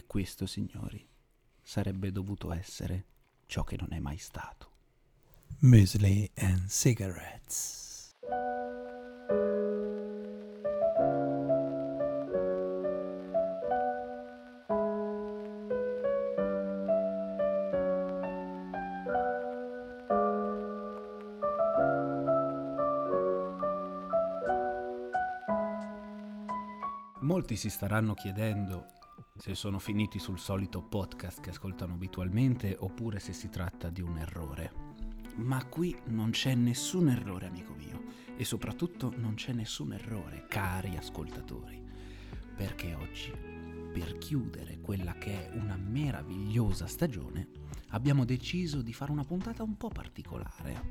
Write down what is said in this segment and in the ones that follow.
E questo, signori, sarebbe dovuto essere ciò che non è mai stato. Muesli and Cigarettes. Molti si staranno chiedendo se sono finiti sul solito podcast che ascoltano abitualmente oppure se si tratta di un errore. Ma qui non c'è nessun errore, amico mio, e soprattutto non c'è nessun errore, cari ascoltatori, perché oggi, per chiudere quella che è una meravigliosa stagione, abbiamo deciso di fare una puntata un po' particolare,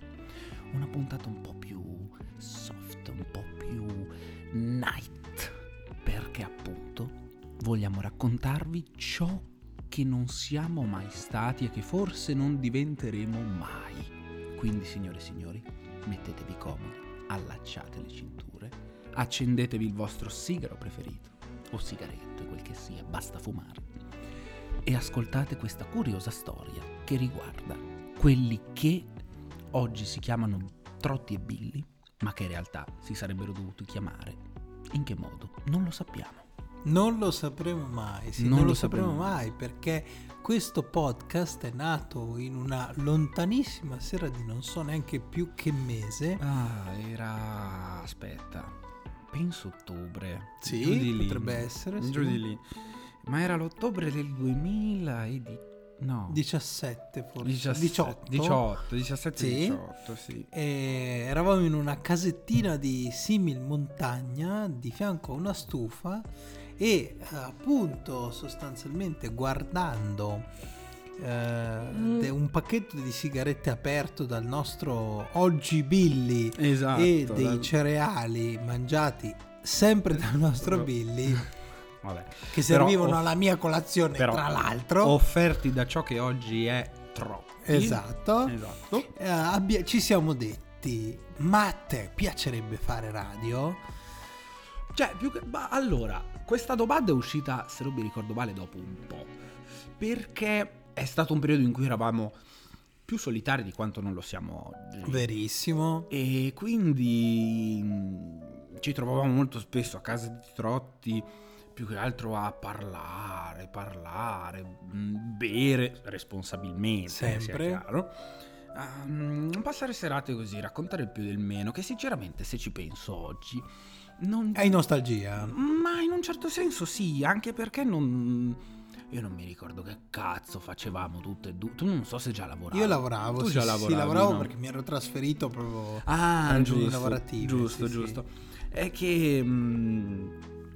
una puntata un po' più soft, un po' più night, perché appunto vogliamo raccontarvi ciò che non siamo mai stati e che forse non diventeremo mai. Quindi, signore e signori, mettetevi comodi, allacciate le cinture, accendetevi il vostro sigaro preferito, o sigaretta, quel che sia, basta fumare, e ascoltate questa curiosa storia che riguarda quelli che oggi si chiamano Trotti e Billy, ma che in realtà si sarebbero dovuti chiamare. In che modo? Non lo sappiamo. Non lo sapremo mai, sì, non lo sapremo mai, perché questo podcast è nato in una lontanissima sera di non so neanche più che mese. Penso ottobre. Sì, potrebbe essere giù di lì. Ma era l'ottobre del 2017, forse 18. Sì. E eravamo in una casettina di simil montagna di fianco a una stufa e appunto sostanzialmente guardando un pacchetto di sigarette aperto dal nostro oggi Billy, esatto, e dei cereali mangiati sempre dal nostro Billy, vabbè, che servivano alla mia colazione, però, tra l'altro offerti da ciò che oggi è troppo, esatto. Ci siamo detti: ma a te piacerebbe fare radio? Cioè, più che... allora, questa domanda è uscita, se non mi ricordo male, dopo un po', perché è stato un periodo in cui eravamo più solitari di quanto non lo siamo oggi. Verissimo. E quindi ci trovavamo molto spesso a casa di Trotti, più che altro a parlare, bere responsabilmente, sempre, chiaro, passare serate così, raccontare il più del meno, che sinceramente, se ci penso oggi, non... Hai nostalgia? Ma in un certo senso sì, anche perché io non mi ricordo che cazzo facevamo tutte e due. Tu non so se già lavoravi. Io lavoravo. Tu sì, già lavoravi? Sì, lavoravo, no? Perché mi ero trasferito proprio al giorno lavorativo. Giusto. È che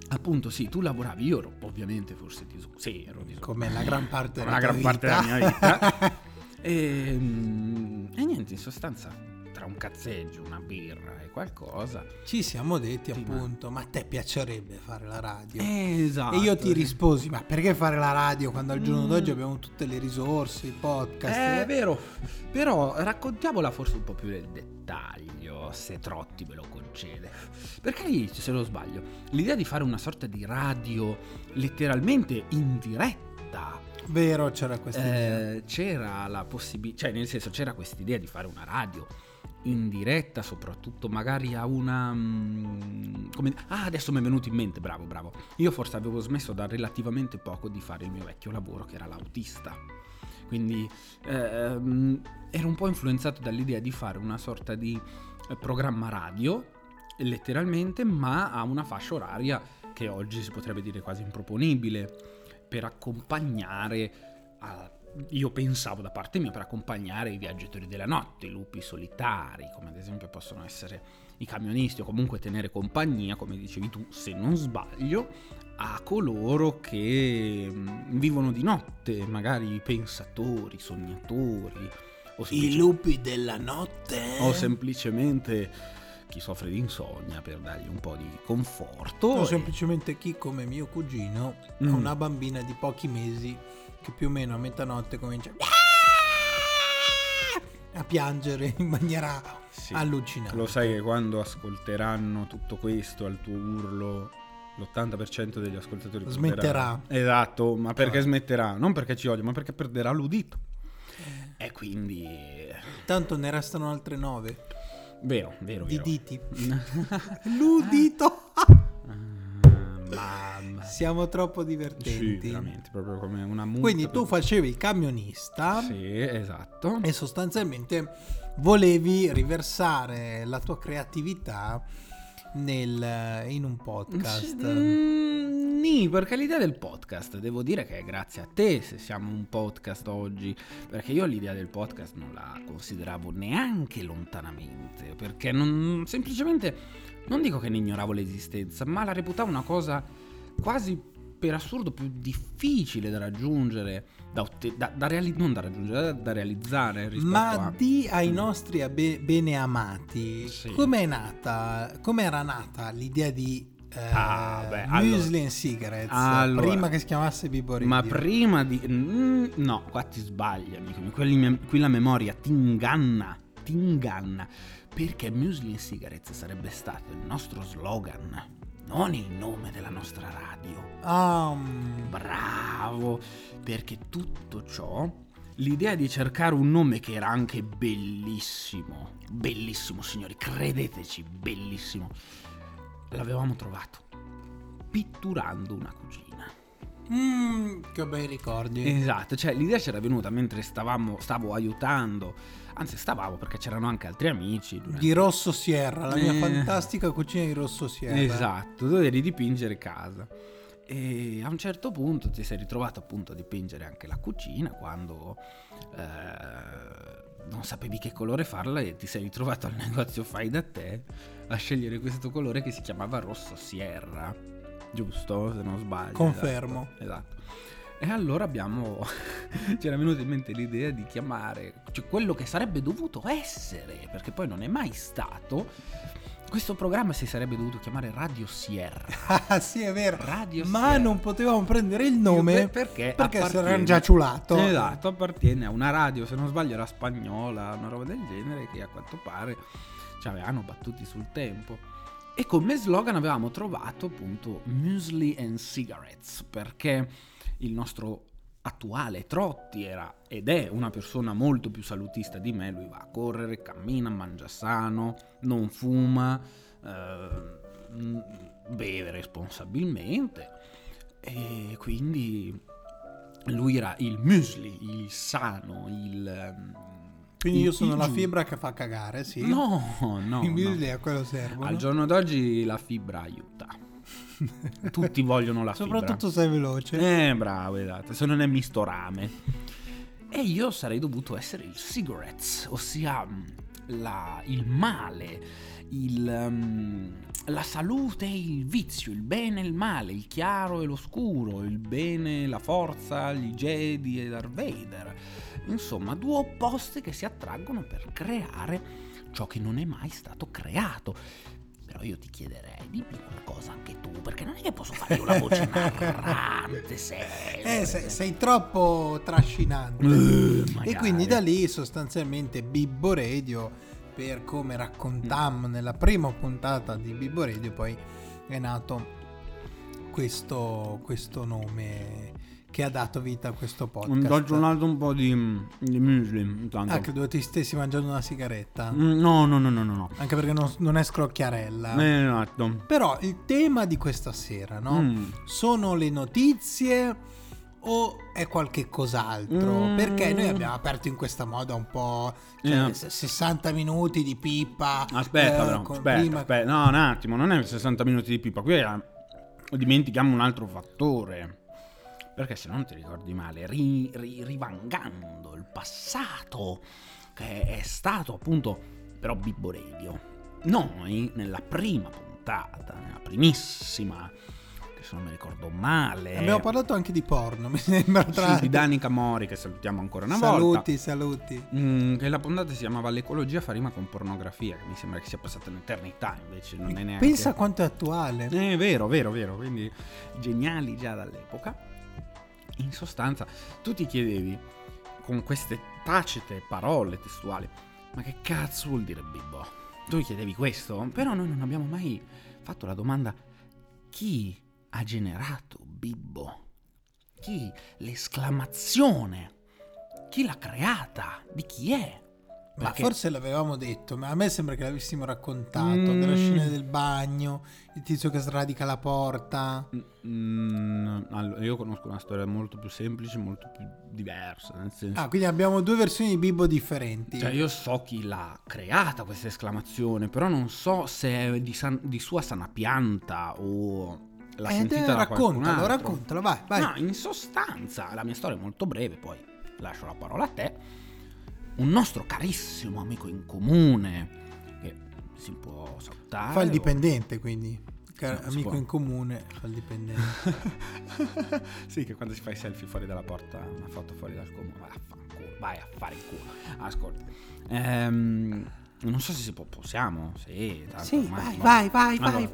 appunto sì, tu lavoravi, io ero ovviamente forse disoccupato. Come la gran parte della mia vita. E niente, in sostanza, tra un cazzeggio, una birra e qualcosa, ci siamo detti appunto: ma a te piacerebbe fare la radio? Esatto. E io ti risposi: ma perché fare la radio quando al giorno d'oggi abbiamo tutte le risorse, i podcast? È vero, però raccontiamola forse un po' più nel dettaglio, se Trotti me lo concede, perché lì, se non sbaglio, l'idea di fare una sorta di radio letteralmente in diretta. Vero, c'era questa idea. C'era la possibilità, cioè nel senso c'era questa idea di fare una radio in diretta, soprattutto magari a una adesso mi è venuto in mente, bravo, io forse avevo smesso da relativamente poco di fare il mio vecchio lavoro, che era l'autista, quindi ero un po' influenzato dall'idea di fare una sorta di programma radio letteralmente, ma a una fascia oraria che oggi si potrebbe dire quasi improponibile, per accompagnare io pensavo da parte mia, per accompagnare i viaggiatori della notte, i lupi solitari, come ad esempio possono essere i camionisti, o comunque tenere compagnia, come dicevi tu, se non sbaglio, a coloro che vivono di notte, magari i pensatori, i sognatori, o i lupi della notte, o semplicemente chi soffre di insonnia, per dargli un po' di conforto, o semplicemente chi, come mio cugino, ha una bambina di pochi mesi che più o meno a metà notte comincia a piangere in maniera allucinante. Lo sai che quando ascolteranno tutto questo al tuo urlo l'80% degli ascoltatori smetterà. Esatto, ma perché smetterà? Non perché ci odia, ma perché perderà l'udito. E quindi tanto ne restano altre 9. Vero. Di diti. L'udito. Siamo troppo divertenti. Sì, veramente, proprio come una multa. Quindi tu facevi il camionista. Sì, esatto. E sostanzialmente volevi riversare la tua creatività in un podcast. Perché l'idea del podcast, devo dire che è grazie a te se siamo un podcast oggi, perché io l'idea del podcast non la consideravo neanche lontanamente, perché non, semplicemente non dico che ne ignoravo l'esistenza, ma la reputavo una cosa quasi per assurdo più difficile da raggiungere, da realizzare rispetto ai nostri beneamati. Sì. Com'era nata l'idea di Muesli and Cigarettes, prima che si chiamasse Bibbo Radio? Ma prima di... no, qua ti sbagli, amico. Qui la memoria ti inganna, perché Muesli and Cigarettes sarebbe stato il nostro slogan, non il nome della nostra radio. Bravo, perché tutto ciò, l'idea di cercare un nome che era anche bellissimo, bellissimo signori, credeteci, bellissimo, l'avevamo trovato pitturando una cucina. Che bei ricordi. Esatto, cioè l'idea c'era venuta mentre stavo aiutando, anzi stavamo, perché c'erano anche altri amici di Rosso Sierra, la mia fantastica cucina di Rosso Sierra. Esatto, dove eri dipingere casa. E a un certo punto ti sei ritrovato appunto a dipingere anche la cucina, quando non sapevi che colore farla, e ti sei ritrovato al negozio fai da te a scegliere questo colore che si chiamava Rosso Sierra. Giusto, se non sbaglio. Confermo. Esatto. E allora c'era venuta in mente l'idea di chiamare, cioè quello che sarebbe dovuto essere, perché poi non è mai stato, questo programma si sarebbe dovuto chiamare Radio Sierra. Ah sì, è vero, Radio Sierra. Non potevamo prendere il nome perché si era già ciulato. Esatto, appartiene a una radio, se non sbaglio era spagnola, una roba del genere, che a quanto pare ci avevano battuti sul tempo. E come slogan avevamo trovato appunto Muesli and Cigarettes, perché il nostro attuale Trotti era, ed è, una persona molto più salutista di me. Lui va a correre, cammina, mangia sano, non fuma, beve responsabilmente, e quindi lui era il muesli, il sano, il... Quindi io sono la fibra che fa cagare, sì. No. I muesli a quello servono. Al giorno d'oggi la fibra aiuta. Tutti vogliono la fibra. Soprattutto sei veloce. Bravo, esatto. Se non è misto rame. E io sarei dovuto essere il cigarettes, ossia il male, la salute e il vizio, il bene e il male, il chiaro e l'oscuro, il bene, la forza, gli Jedi e Darth Vader. Insomma, due opposti che si attraggono per creare ciò che non è mai stato creato. Però io ti chiederei, dimmi qualcosa anche tu, perché non è che posso fare una voce narrante, sei troppo trascinante. E quindi da lì sostanzialmente Bibbo Radio, per come raccontammo nella prima puntata di Bibbo Radio, poi è nato questo nome che ha dato vita a questo podcast. Ho aggiornato un po' di muesli intanto. Anche dove ti stessi mangiando una sigaretta? No. Anche perché non è scrocchiarella. Esatto. Però il tema di questa sera, no? Sono le notizie o è qualche cos'altro? Perché noi abbiamo aperto in questa moda un po', cioè, 60 minuti di pipa. Aspetta. No, un attimo, non è 60 minuti di pipa. Qui dimentichiamo un altro fattore, perché se non ti ricordi male, rivangando il passato, che è stato appunto però Bibbo Radio, noi nella prima puntata, nella primissima, che se non mi ricordo male, abbiamo parlato anche di porno, mi sembra, di Danica Mori, che salutiamo ancora una volta. Saluti. Che la puntata si chiamava L'ecologia fa rima con pornografia, che mi sembra che sia passata un'eternità, invece non è neanche... Pensa quanto è attuale. È vero, quindi geniali già dall'epoca. In sostanza tu ti chiedevi, con queste tacite parole testuali, ma che cazzo vuol dire Bibbo? Tu chiedevi questo, però noi non abbiamo mai fatto la domanda: chi ha generato Bibbo? Chi? L'esclamazione? Chi l'ha creata? Di chi è? Perché? Ma forse l'avevamo detto, ma a me sembra che l'avessimo raccontato, della scena del bagno, il tizio che sradica la porta. Allora, io conosco una storia molto più semplice, molto più diversa, nel senso... Ah, quindi abbiamo due versioni di Bibbo differenti. Cioè, io so chi l'ha creata questa esclamazione, però non so se è di sua sana pianta o... l'ha sentita da qualcun altro. Raccontalo, vai. No, in sostanza, la mia storia è molto breve, poi lascio la parola a te. Un nostro carissimo amico in comune, che si può salutare. Fa il dipendente, quindi. Amico in comune, fa il dipendente. Sì, che quando si fa i selfie fuori dalla porta, una foto fuori dal comune, vai a fare il culo. Ascolta. Non so se si può, possiamo. Sì, tanto sì, ormai, vai.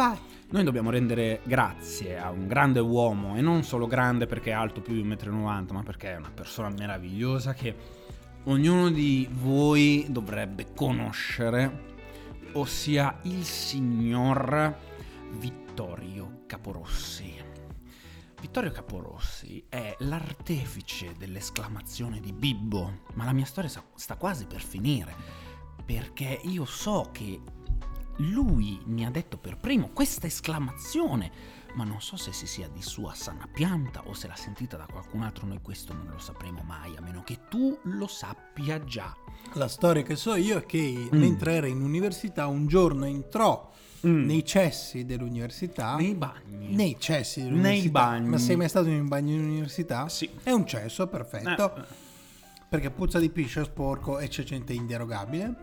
Noi dobbiamo rendere grazie a un grande uomo, e non solo grande perché è alto più di 1,90 m, ma perché è una persona meravigliosa che... ognuno di voi dovrebbe conoscere, ossia il signor Vittorio Caporossi. Vittorio Caporossi è l'artefice dell'esclamazione di Bibbo, ma la mia storia sta quasi per finire, perché io so che lui mi ha detto per primo questa esclamazione, ma non so se si sia di sua sana pianta o se l'ha sentita da qualcun altro. Noi questo non lo sapremo mai, a meno che tu lo sappia già. La storia che so io è che mentre era in università, un giorno entrò nei cessi dell'università. Nei bagni. Ma sei mai stato in un bagno in università? Sì. È un cesso, perfetto. Perché puzza di piscio, sporco e c'è gente inderogabile.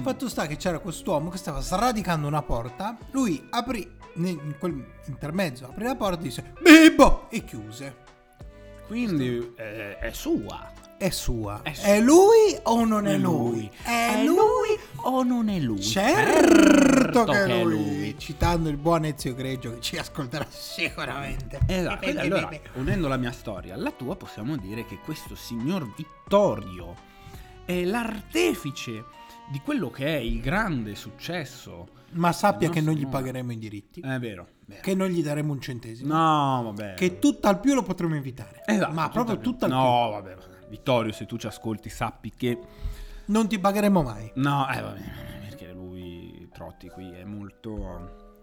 Fatto sta che c'era quest'uomo che stava sradicando una porta. Lui aprì, in quel intermezzo, aprì la porta e disse Bibbo! E chiuse. Quindi è sua. È lui o non è lui? È lui o non è lui? Certo che è lui. Citando il buon Ezio Greggio, che ci ascolterà sicuramente. Esatto. Allora, unendo la mia storia alla tua, possiamo dire che questo signor Vittorio è l'artefice di quello che è il grande successo. Ma sappia che non gli pagheremo i diritti. È vero. Che non gli daremo un centesimo. No, vabbè. Che tutt'al più lo potremo invitare. Esatto. Ma proprio tutt'al più. No, vabbè. Vittorio, se tu ci ascolti, sappi che... non ti pagheremo mai. No, vabbè. Perché lui, Trotti, qui è molto...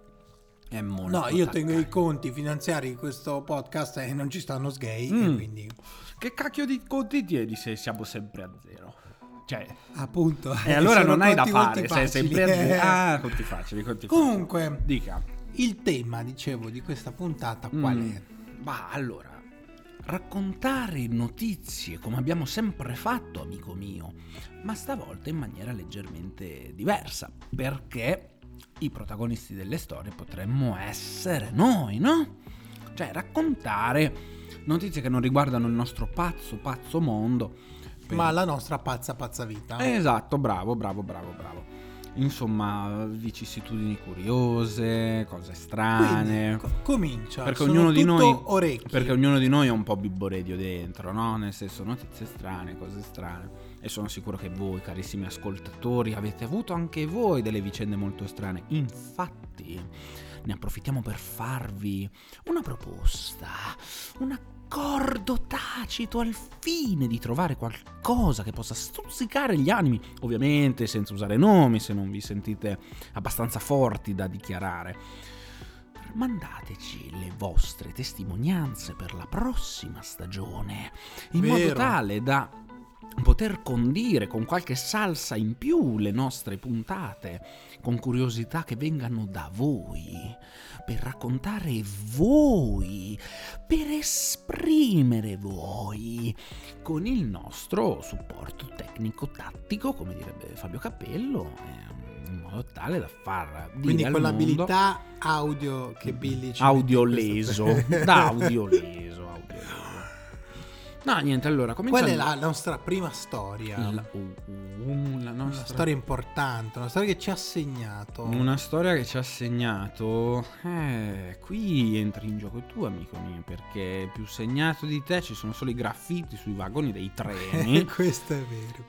è molto... No, io tengo i conti finanziari di questo podcast e non ci stanno sghei, e quindi... Che cacchio di conti tieni se siamo sempre a zero? Cioè, appunto, e allora non hai da fare, sei sempre conti facili. Comunque, dica. Il tema, dicevo, di questa puntata qual è? Bah, allora, raccontare notizie come abbiamo sempre fatto, amico mio, ma stavolta in maniera leggermente diversa, perché i protagonisti delle storie potremmo essere noi, no? Cioè, raccontare notizie che non riguardano il nostro pazzo mondo, ma la nostra pazza vita. Esatto, bravo. Insomma, vicissitudini curiose, cose strane. Quindi, comincia. Perché ognuno di noi orecchi. Perché ognuno di noi è un po' Bibbo Radio dentro, no? Nel senso, notizie strane, cose strane. E sono sicuro che voi, carissimi ascoltatori, avete avuto anche voi delle vicende molto strane. Infatti, ne approfittiamo per farvi una proposta, una accordo tacito al fine di trovare qualcosa che possa stuzzicare gli animi, ovviamente senza usare nomi se non vi sentite abbastanza forti da dichiarare. Mandateci le vostre testimonianze per la prossima stagione, in modo tale da poter condire con qualche salsa in più le nostre puntate, con curiosità che vengano da voi, per raccontare voi, per esprimere voi, con il nostro supporto tecnico-tattico, come direbbe Fabio Cappello, in modo tale da far dire quindi al mondo... quindi con l'abilità audio che Billy ci... audio leso. No, niente, allora cominciamo. Quella è la nostra prima storia. La nostra... Una storia importante, una storia che ci ha segnato. Qui entri in gioco tu, amico mio, perché più segnato di te ci sono solo i graffiti sui vagoni dei treni. Questo è vero.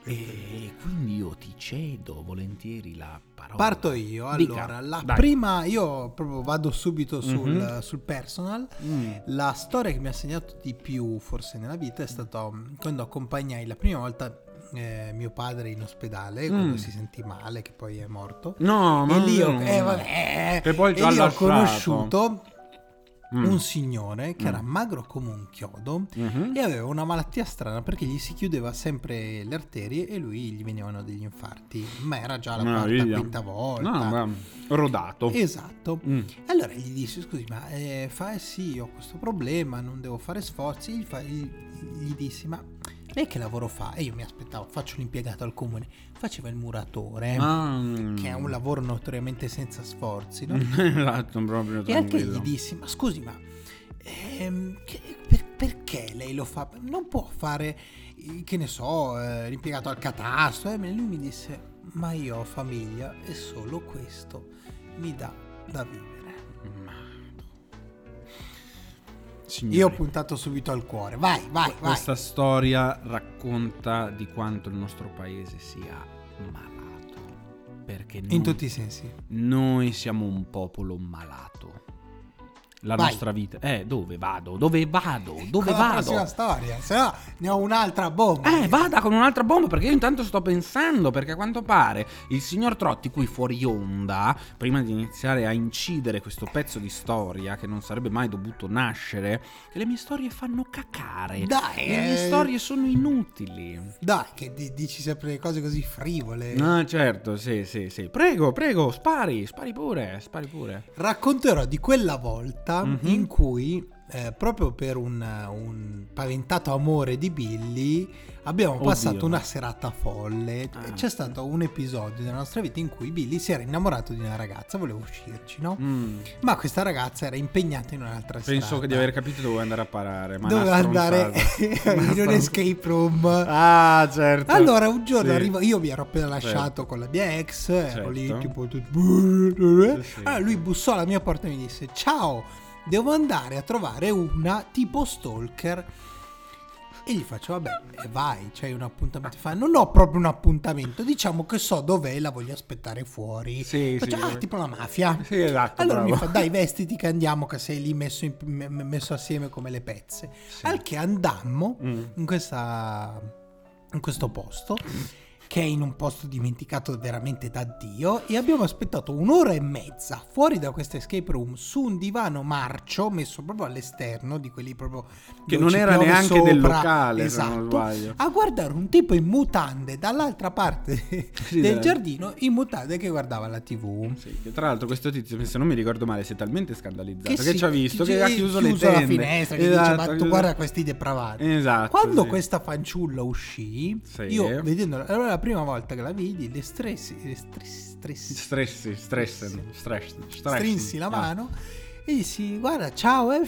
Quindi io ti cedo volentieri la parola. Parto io. Allora, prima io proprio vado subito sul personal. La storia che mi ha segnato di più forse nella vita è stata quando accompagnai la prima volta mio padre in ospedale quando si sentì male, che poi è morto. No, ma e lì ho conosciuto un signore che era magro come un chiodo e aveva una malattia strana, perché gli si chiudeva sempre le arterie e lui gli venivano degli infarti, ma era già la quarta, quinta volta, rodato, esatto. Allora gli disse: scusi, ma io ho questo problema, non devo fare sforzi. Gli dissi: ma lei che lavoro fa? E io mi aspettavo: faccio l'impiegato al comune. Faceva il muratore, che è un lavoro notoriamente senza sforzi, no? Esatto, proprio tranquillo. E anche gli dissi: ma scusi, ma perché lei lo fa? Non può fare, che ne so, l'impiegato al catasto? E lui mi disse: ma io ho famiglia e solo questo mi dà da vivere. Signori, io ho puntato subito al cuore. Vai. Questa storia racconta di quanto il nostro paese sia malato, perché in tutti i sensi noi siamo un popolo malato. La nostra vita dove vado? La storia, se no ne ho un'altra bomba. Vada con un'altra bomba, perché io intanto sto pensando, perché a quanto pare il signor Trotti qui fuori onda, prima di iniziare a incidere questo pezzo di storia che non sarebbe mai dovuto nascere, che le mie storie fanno cacare. Dai, le mie storie sono inutili. Dai, che dici sempre cose così frivole. Ah, certo, sì. Prego, spari pure. Racconterò di quella volta in cui proprio per un paventato amore di Billy abbiamo passato una serata folle. C'è stato un episodio della nostra vita in cui Billy si era innamorato di una ragazza, voleva uscirci, no? Ma questa ragazza era impegnata in un'altra strada. Penso che di aver capito dove andare a parare, ma doveva andare in un escape room. Ah, certo. Allora un giorno arriva, io vi ero appena lasciato con la mia ex, ero lì tipo tutto. Allora lui bussò alla mia porta e mi disse: ciao, devo andare a trovare una tipo stalker. E gli faccio: vabbè, vai, c'hai un appuntamento. Fa: non ho proprio un appuntamento, diciamo che so dov'è, la voglio aspettare fuori. Tipo la mafia. Sì, esatto. Allora mi fa: dai, vestiti che andiamo, che sei lì messo assieme come le pezze. Al che andammo in questo posto, che è in un posto dimenticato veramente da Dio, e abbiamo aspettato un'ora e mezza fuori da questa escape room su un divano marcio messo proprio all'esterno, di quelli proprio che non era neanche sopra del locale, esatto, se non sbaglio, a guardare un tipo in mutande dall'altra parte del giardino, in mutande, che guardava la TV. Che tra l'altro questo tizio, se non mi ricordo male, si è talmente scandalizzato che ci ha visto, che ha chiuso le tende, la finestra, che dice: ma tu guarda questi depravati. Quando questa fanciulla uscì, io vedendola, allora prima volta che la vidi, strinsi la mano e dissi: guarda, ciao. E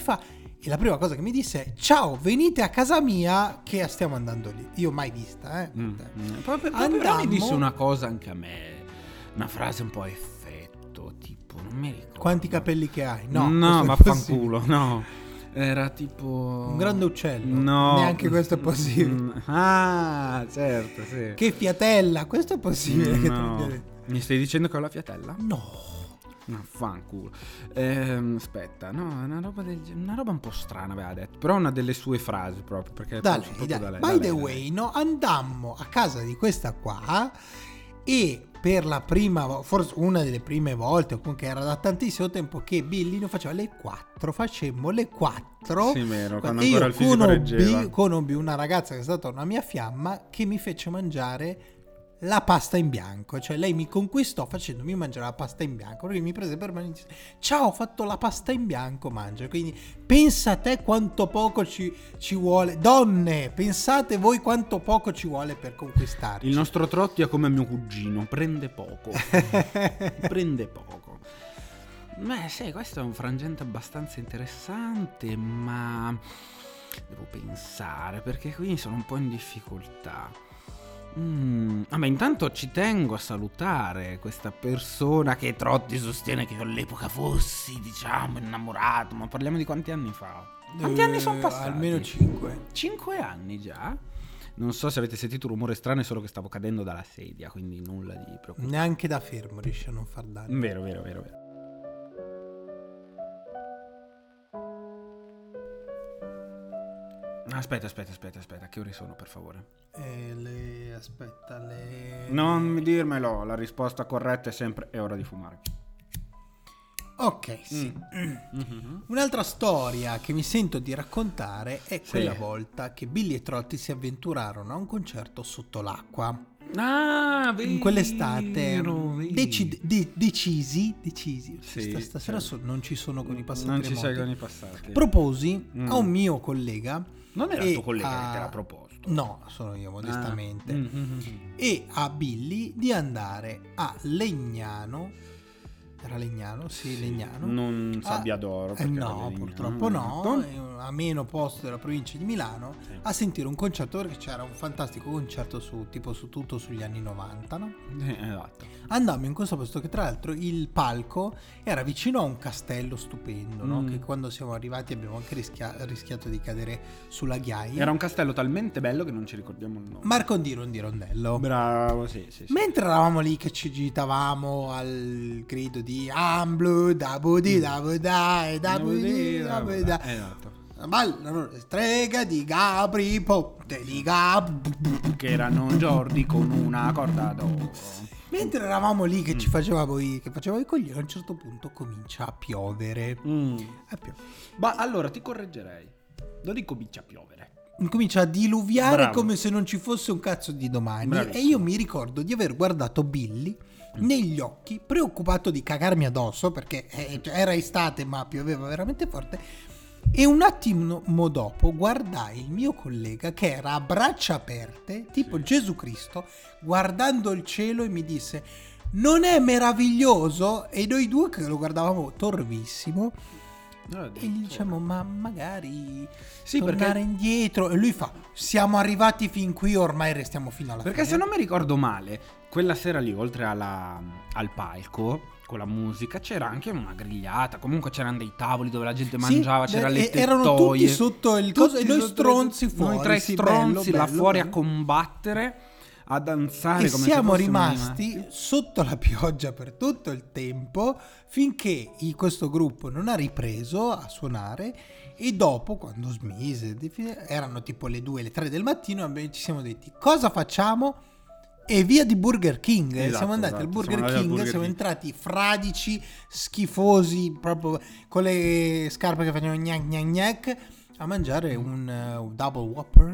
la prima cosa che mi disse è: ciao, venite a casa mia che stiamo andando lì. Io mai vista, Però mi disse una cosa anche a me, una frase un po' a effetto, tipo: non mi ricordo quanti capelli che hai. No, ma fanculo, no. Era tipo un grande uccello. No, neanche questo è possibile. Ah, certo, sì. Che fiatella, questo è possibile. No. Mi stai dicendo che ho la fiatella? No, fanculo. Aspetta, no, una roba un po' strana aveva detto, però una delle sue frasi proprio, perché da lei. By the way, no, andammo a casa di questa qua e per la prima, forse una delle prime volte, o comunque era da tantissimo tempo che Billy non faceva le 4, facemmo le 4. Sì, vero, quando ancora il fisico reggeva. Io conobbi una ragazza che è stata una mia fiamma, che mi fece mangiare la pasta in bianco. Cioè lei mi conquistò facendomi mangiare la pasta in bianco, perché mi prese per mano e disse: ciao, ho fatto la pasta in bianco, mangia. Quindi pensa a te quanto poco ci vuole. Donne, pensate voi quanto poco ci vuole per conquistarci. Il nostro Trotti è come mio cugino, prende poco. Beh, sai, questo è un frangente abbastanza interessante, ma devo pensare, perché qui sono un po' in difficoltà. Vabbè, intanto ci tengo a salutare questa persona che Trotti sostiene che io all'epoca fossi, diciamo, innamorato. Ma parliamo di quanti anni fa? Quanti anni sono passati? Almeno 5 anni già. Non so se avete sentito un rumore strano, è solo che stavo cadendo dalla sedia, quindi nulla di preoccupante. Neanche da fermo riesce a non far danno. Vero. Aspetta, che ore sono, per favore? Non mi dirmelo, la risposta corretta è sempre è ora di fumare. Ok, sì. Mm-hmm. Un'altra storia che mi sento di raccontare è quella volta che Billy e Trotti si avventurarono a un concerto sotto l'acqua. Ah, vero, in quell'estate decisi. Sì, stasera non ci sono con i passati. Non ci sei con i passati. Proposi a un mio collega. Non era il tuo collega che te l'ha proposto? No, sono io, modestamente. E a Billy di andare a Legnano. Era Legnano? Sì, Legnano. Non Sabbiadoro. No, purtroppo no. A meno posto della provincia di Milano, a sentire un concerto, perché c'era un fantastico concerto su tipo su tutto sugli anni 90, no? Esatto. Andammo in questo posto che tra l'altro il palco era vicino a un castello stupendo, no? Che quando siamo arrivati abbiamo anche rischiato di cadere sulla ghiaia. Era un castello talmente bello che non ci ricordiamo il nome. Marcondiro, un dirondello. Bravo, sì. Mentre eravamo lì che ci agitavamo al grido di I'm blue, da budi, da budai, da budi, da budai. Esatto. Ballano strega di Gabri Ponte di Gab, che erano Jordi con una corda d'oro. Mentre eravamo lì che ci facevamo i coglioni, a un certo punto comincia a piovere. Ma allora ti correggerei, non incomincia a piovere, comincia a diluviare. Bravo. Come se non ci fosse un cazzo di domani. Bravissimo. E io mi ricordo di aver guardato Billy negli occhi, preoccupato di cagarmi addosso, perché era estate ma pioveva veramente forte. E un attimo dopo guardai il mio collega che era a braccia aperte, tipo Gesù Cristo, guardando il cielo, e mi disse: non è meraviglioso? E noi due che lo guardavamo torvissimo e gli diciamo: ma magari tornare indietro. E lui fa: siamo arrivati fin qui, ormai restiamo fino alla fine. Perché se non mi ricordo male, quella sera lì, oltre al palco con la musica, c'era anche una grigliata. Comunque c'erano dei tavoli dove la gente mangiava, c'era le tettoie. Erano tutti sotto il coso e noi stronzi fuori. Noi tre stronzi là fuori a combattere, a danzare. E come siamo rimasti sotto la pioggia per tutto il tempo, finché questo gruppo non ha ripreso a suonare. E dopo, quando smise, erano tipo le 2, le 3 del mattino, ci siamo detti: cosa facciamo? E via di Burger King. Esatto, siamo andati al Burger King, siamo entrati fradici, schifosi, proprio con le scarpe che facevano gnac a mangiare un Double Whopper.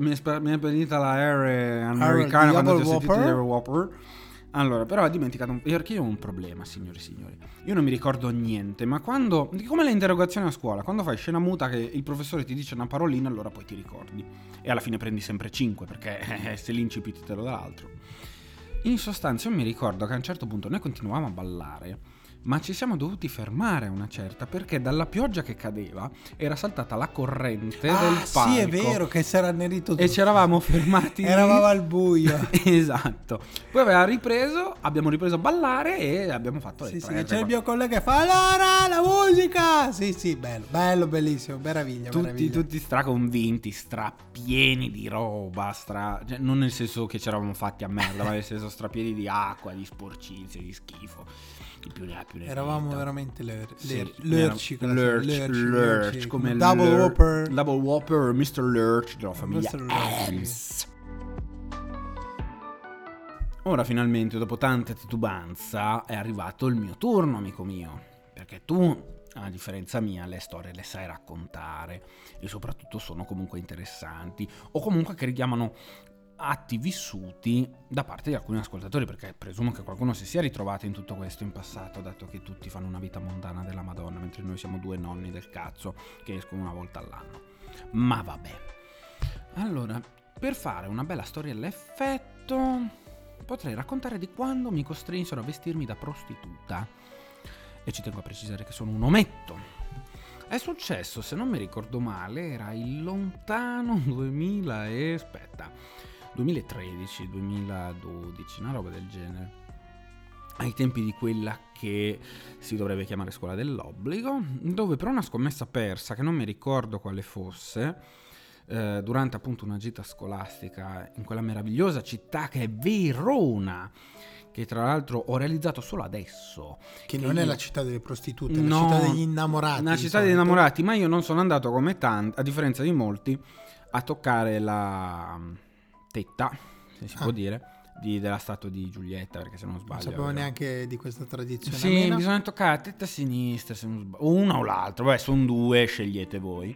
Mi è venuta la R americana quando ho sentito il Double Whopper. Allora, però ho dimenticato perché io ho un problema, signori e signori. Io non mi ricordo niente, ma quando, come le interrogazioni a scuola, quando fai scena muta che il professore ti dice una parolina, allora poi ti ricordi. E alla fine prendi sempre 5, perché se l'incipit te lo dà l'altro. In sostanza io mi ricordo che a un certo punto noi continuavamo a ballare, ma ci siamo dovuti fermare a una certa, perché dalla pioggia che cadeva era saltata la corrente del palco. Sì, è vero che si era annerito tutto. E ci eravamo fermati. Eravamo al buio. Esatto. Poi abbiamo ripreso a ballare e abbiamo fatto le tre. C'è il mio collega che fa: allora la musica! Sì, bello, bellissimo, meraviglia. Tutti straconvinti, strapieni di roba, cioè, non nel senso che ci eravamo fatti a merda, ma nel senso strapieni di acqua, di sporcizia, di schifo. Eravamo veramente Lurch, come Double Whopper, Mr. Lurch della famiglia Adams. Ora finalmente, dopo tanta titubanza, è arrivato il mio turno, amico mio, perché tu, a differenza mia, le storie le sai raccontare e soprattutto sono comunque interessanti, o comunque che richiamano atti vissuti da parte di alcuni ascoltatori, perché presumo che qualcuno si sia ritrovato in tutto questo in passato, dato che tutti fanno una vita mondana della Madonna, mentre noi siamo due nonni del cazzo che escono una volta all'anno. Ma vabbè. Allora, per fare una bella storia all'effetto, potrei raccontare di quando mi costrinsero a vestirmi da prostituta. E ci tengo a precisare che sono un ometto. È successo, se non mi ricordo male, era il lontano 2013, 2012, una roba del genere, ai tempi di quella che si dovrebbe chiamare scuola dell'obbligo, dove per una scommessa persa, che non mi ricordo quale fosse, durante appunto una gita scolastica in quella meravigliosa città che è Verona, che tra l'altro ho realizzato solo adesso. Che non è la città delle prostitute, è la città degli innamorati. La città degli innamorati, ma io non sono andato come tanti, a differenza di molti, a toccare la tetta, se si può dire, della statua di Giulietta, perché se non sbaglio... Non sapevo neanche di questa tradizione. Sì, bisogna toccare la tetta sinistra, se non sbaglio, o una o l'altra, vabbè, sono due, scegliete voi,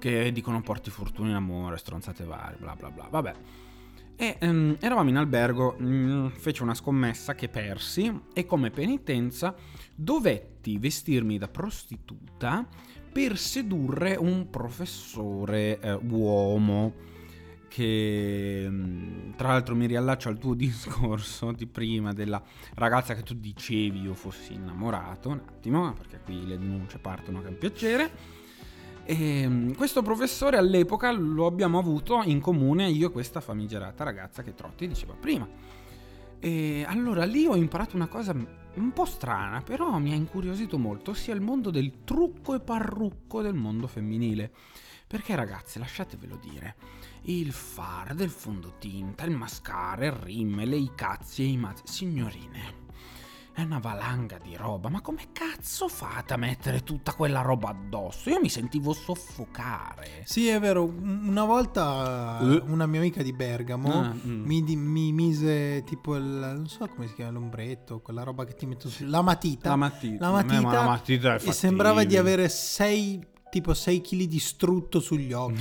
che dicono porti fortuna in amore, stronzate varie, bla bla bla, vabbè. E eravamo in albergo, feci una scommessa che persi e come penitenza dovetti vestirmi da prostituta per sedurre un professore uomo che tra l'altro mi riallaccio al tuo discorso di prima della ragazza che tu dicevi io fossi innamorato, un attimo, perché qui le denunce partono che è un piacere. E questo professore all'epoca lo abbiamo avuto in comune io e questa famigerata ragazza che Trotti diceva prima. E allora lì ho imparato una cosa un po' strana, però mi ha incuriosito molto, ossia il mondo del trucco e parrucco del mondo femminile. Perché ragazze, lasciatevelo dire, il far del fondotinta, il mascara, il rimmel, i cazzi e i mazzi, signorine... È una valanga di roba, ma come cazzo fate a mettere tutta quella roba addosso? Io mi sentivo soffocare. Sì, è vero, una volta una mia amica di Bergamo mi mise tipo il, non so come si chiama, l'ombretto, quella roba che ti metto su, la matita e sembrava di avere 6 kg di strutto sugli occhi.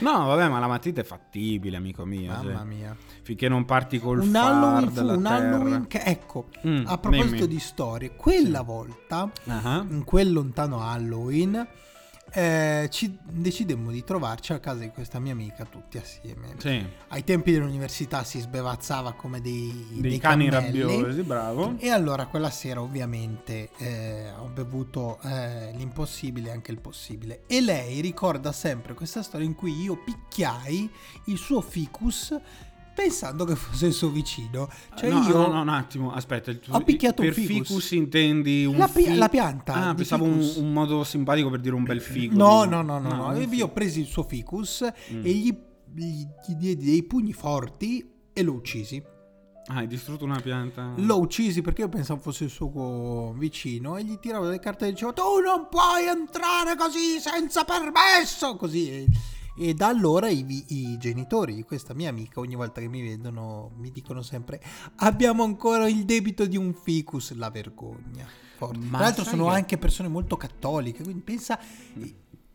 No, vabbè, ma la matita è fattibile, amico mio. Mamma mia. Finché non parti col far della terra. Un Halloween che, ecco, a proposito di storie, quella volta, in quel lontano Halloween, ci decidemmo di trovarci a casa di questa mia amica tutti assieme. Sì. Ai tempi dell'università si sbevazzava come dei cani cammelli rabbiosi, bravo. E allora quella sera ovviamente ho bevuto l'impossibile e anche il possibile. E lei ricorda sempre questa storia in cui io picchiai il suo ficus pensando che fosse il suo vicino. Cioè no, un attimo, aspetta, ho picchiato per un ficus intendi un la pianta. Ah, pensavo un modo simpatico per dire un bel ficus. No. Io ho preso il suo ficus e gli diedi dei pugni forti e l'ho uccisi. Ah, hai distrutto una pianta. L'ho uccisi perché io pensavo fosse il suo vicino e gli tiravo delle carte e dicevo: tu non puoi entrare così senza permesso, così. E da allora i genitori di questa mia amica ogni volta che mi vedono mi dicono sempre: abbiamo ancora il debito di un ficus, la vergogna. Tra l'altro sono anche persone molto cattoliche, quindi pensa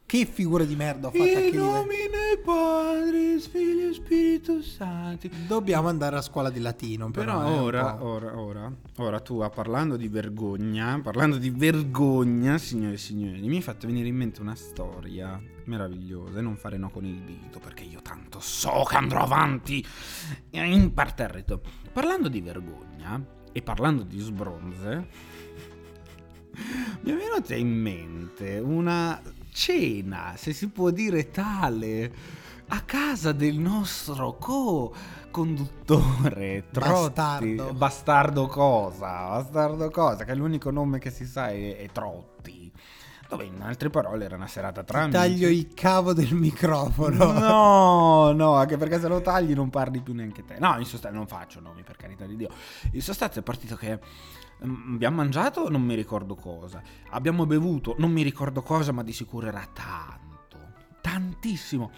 che figura di merda ho fatto. In nomine Patris, Filii, Spirito Santi. Dobbiamo andare a scuola di latino. Però ora tu parlando di vergogna, signore e signori, mi hai fatto venire in mente una storia meravigliosa. E non fare no con il dito, perché io tanto so che andrò avanti imperterrito. Parlando di vergogna e parlando di sbronze, mi è venuta in mente una cena, se si può dire tale, a casa del nostro conduttore Trotti, bastardo cosa, che è l'unico nome che si sa è Trotti, dove in altre parole era una serata tra amici. Taglio il cavo del microfono. No, anche perché se lo tagli non parli più neanche te. No, in sostanza non faccio nomi, per carità di Dio. In sostanza è partito che abbiamo mangiato, non mi ricordo cosa. Abbiamo bevuto, non mi ricordo cosa, ma di sicuro era tantissimo.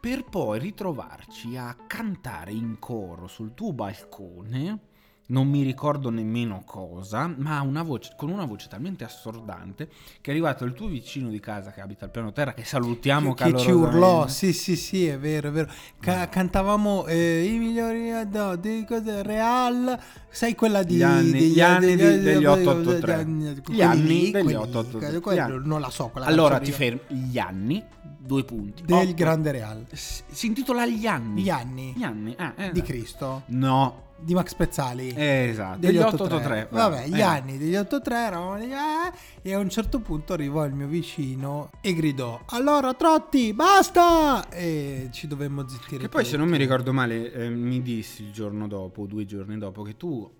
Per poi ritrovarci a cantare in coro sul tuo balcone, non mi ricordo nemmeno cosa, ma con una voce talmente assordante che è arrivato il tuo vicino di casa che abita al piano terra, che salutiamo calorosamente. Che ci urlò, sì, è vero. Cantavamo i migliori di cosa Real, sai quella di gli anni degli 883. Gli anni degli 883. Non la so quella. Allora ti fermi, gli anni 2 punti del 8. Grande Real. Si intitola Gli anni. Di Cristo? No. Di Max Pezzali, esatto, degli 883. Vabbè, gli anni degli 883 eravamo lì, e a un certo punto arrivò il mio vicino e gridò: allora Trotti, basta! E ci dovemmo zittire. Che poi, se non mi ricordo male, mi dissi il giorno dopo, 2 giorni dopo, che tu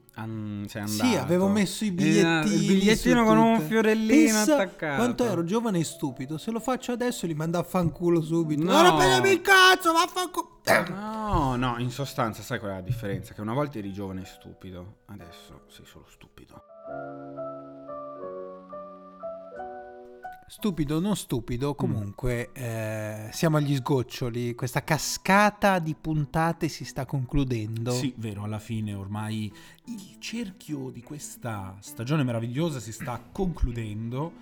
Sei andato. Sì, avevo messo i bigliettini, il bigliettino con un fiorellino attaccato. Quanto ero giovane e stupido. Se lo faccio adesso li mando a fanculo subito. No, non prendermi il cazzo, vaffanculo. No, in sostanza sai qual è la differenza? Che una volta eri giovane e stupido, adesso sei solo stupido. Stupido, non stupido, comunque siamo agli sgoccioli. Questa cascata di puntate si sta concludendo. Sì, vero, alla fine ormai il cerchio di questa stagione meravigliosa si sta concludendo.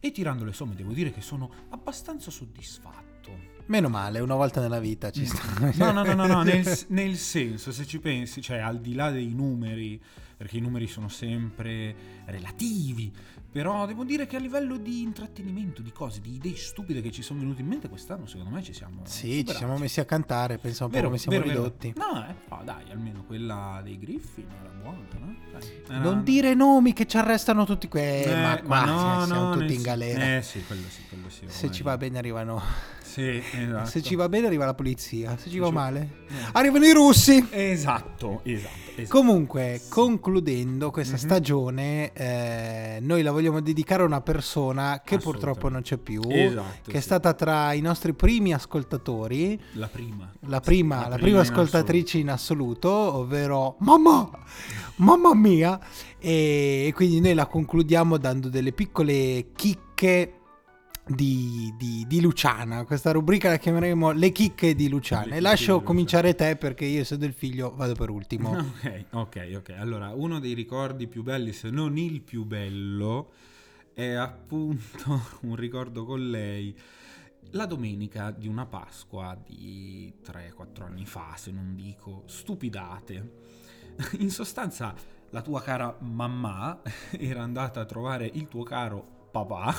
E tirando le somme devo dire che sono abbastanza soddisfatto. Meno male, una volta nella vita ci sta. No, nel senso, se ci pensi, cioè al di là dei numeri, perché i numeri sono sempre relativi, però devo dire che a livello di intrattenimento, di cose, di idee stupide che ci sono venute in mente quest'anno, secondo me ci siamo superati. Ci siamo messi a cantare, pensavo proprio come siamo ridotti. No, dai, almeno quella dei Griffin era buona, no? Dai. Non dire nomi che ci arrestano tutti ma no, siamo tutti in galera. Sì, quello sì. Se ci va bene arrivano. Sì, esatto. Se ci va bene arriva la polizia, se ci va male arrivano i russi. Esatto. Comunque, concludendo questa stagione, noi la vogliamo dedicare a una persona che purtroppo non c'è più, che è stata tra i nostri primi ascoltatori, la prima ascoltatrice in assoluto, ovvero mamma mia, e quindi noi la concludiamo dando delle piccole chicche di Luciana. Questa rubrica la chiameremo le chicche di Luciana. E lascio cominciare te, perché io se del figlio vado per ultimo. Ok. Allora, uno dei ricordi più belli, se non il più bello, è appunto un ricordo con lei. La domenica di una Pasqua di 3-4 anni fa, se non dico stupidate. In sostanza la tua cara mamma era andata a trovare il tuo caro papà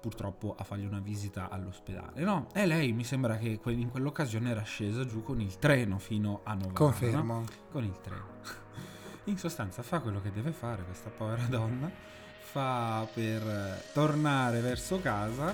purtroppo a fargli una visita all'ospedale, no? E lei mi sembra che in quell'occasione era scesa giù con il treno fino a Novara. Confermo. Con il treno. In sostanza fa quello che deve fare questa povera donna, fa per tornare verso casa,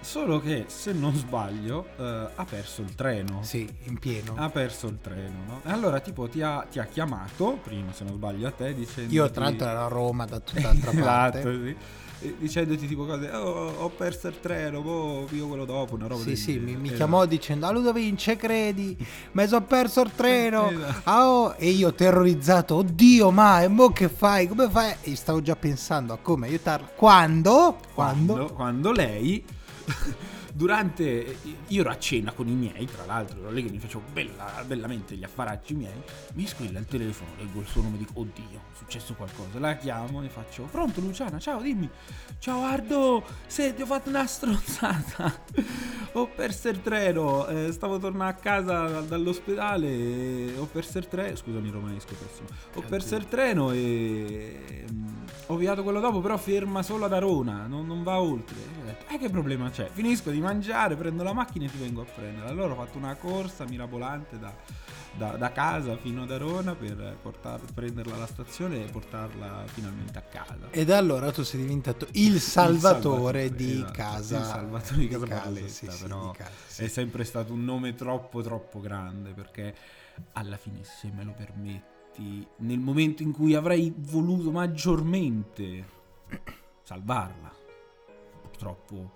solo che se non sbaglio ha perso il treno. Sì, in pieno. Ha perso il treno, no? Allora tipo ti ha chiamato prima, se non sbaglio, a te dicendo... Io tra l'altro ero a Roma da tutt'altra parte. Esatto, sì. Dicendoti tipo cose, ho perso il treno, io quello dopo, una roba. Sì, mi chiamò dicendo, Ludo Vince, credi? Ma ho perso il treno, e io terrorizzato, oddio, ma e mo che fai? Come fai? E stavo già pensando a come aiutarla. Quando lei, durante, io ero a cena con i miei, tra l'altro ero lì che mi facevo bellamente gli affaracci miei, mi squilla il telefono, leggo il suo nome e dico oddio, è successo qualcosa, la chiamo e faccio pronto Luciana, ciao, dimmi, ciao Ardo, senti, ho fatto una stronzata, ho perso il treno, stavo tornando a casa dall'ospedale ho perso il treno, scusami romanesco pessimo, ho perso il treno e ho viato quello dopo, però ferma solo ad Arona, non va oltre, e ho detto, che problema c'è, finisco di mangiare, prendo la macchina e ti vengo a prendere. Allora ho fatto una corsa mirabolante da casa fino ad Arona per prenderla alla stazione e portarla finalmente a casa. Ed allora tu sei diventato il salvatore di casa. È sempre stato un nome troppo grande, perché alla fine, se me lo permetti, nel momento in cui avrei voluto maggiormente salvarla, purtroppo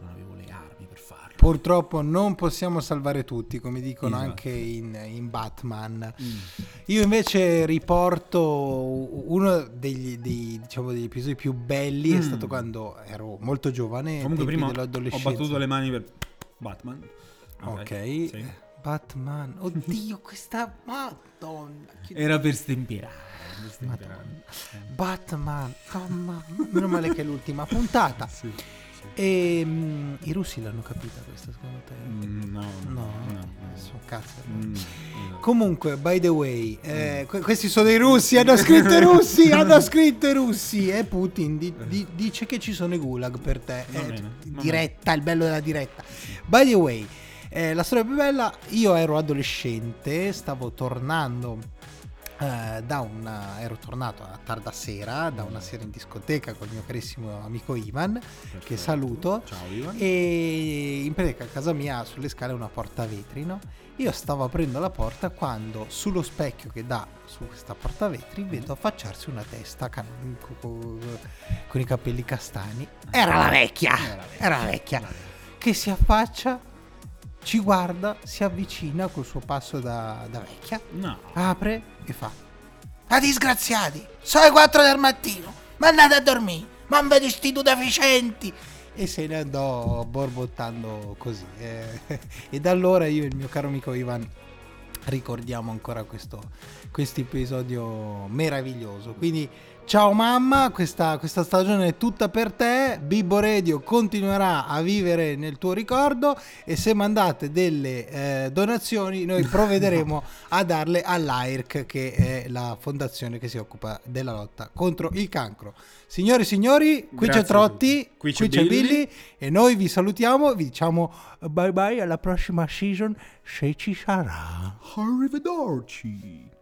non avevo le armi per farlo. Purtroppo non possiamo salvare tutti, come dicono anche in Batman. Io invece riporto uno degli episodi più belli. È stato quando ero molto giovane. Comunque prima ho battuto le mani per Batman. Ok. Sì. Batman. Oddio, questa Madonna. Era per stemperare. Batman. Meno male che è l'ultima puntata. Sì. E i russi l'hanno capita questa, secondo te? No. Sono cazzo. Comunque, by the way, questi sono i russi, hanno scritto i russi e Putin dice che ci sono i gulag per te. Diretta, il bello della diretta. By the way, la storia più bella, io ero adolescente, stavo tornando ero tornato a tarda sera da una sera in discoteca col mio carissimo amico Ivan. Perfetto. Che saluto. Ciao Ivan. E in pratica a casa mia sulle scale una porta a vetri, no? Io stavo aprendo la porta quando sullo specchio che dà su questa porta vetri vedo affacciarsi una testa con i capelli castani. Era la vecchia che si affaccia, ci guarda, si avvicina col suo passo da vecchia, no. Apre e fa: "Ah, disgraziati, sono le 4 del mattino, ma andate a dormire, ma vedi sti tu deficienti!" E se ne andò borbottando così. E da allora io e il mio caro amico Ivan ricordiamo ancora questo episodio meraviglioso. Quindi ciao mamma, questa stagione è tutta per te. Bibbo Radio continuerà a vivere nel tuo ricordo e se mandate delle donazioni noi provvederemo a darle all'AIRC, che è la fondazione che si occupa della lotta contro il cancro. Signori e signori, qui grazie c'è Trotti, qui c'è Billy e noi vi salutiamo, vi diciamo bye bye, alla prossima season se ci sarà. Arrivederci.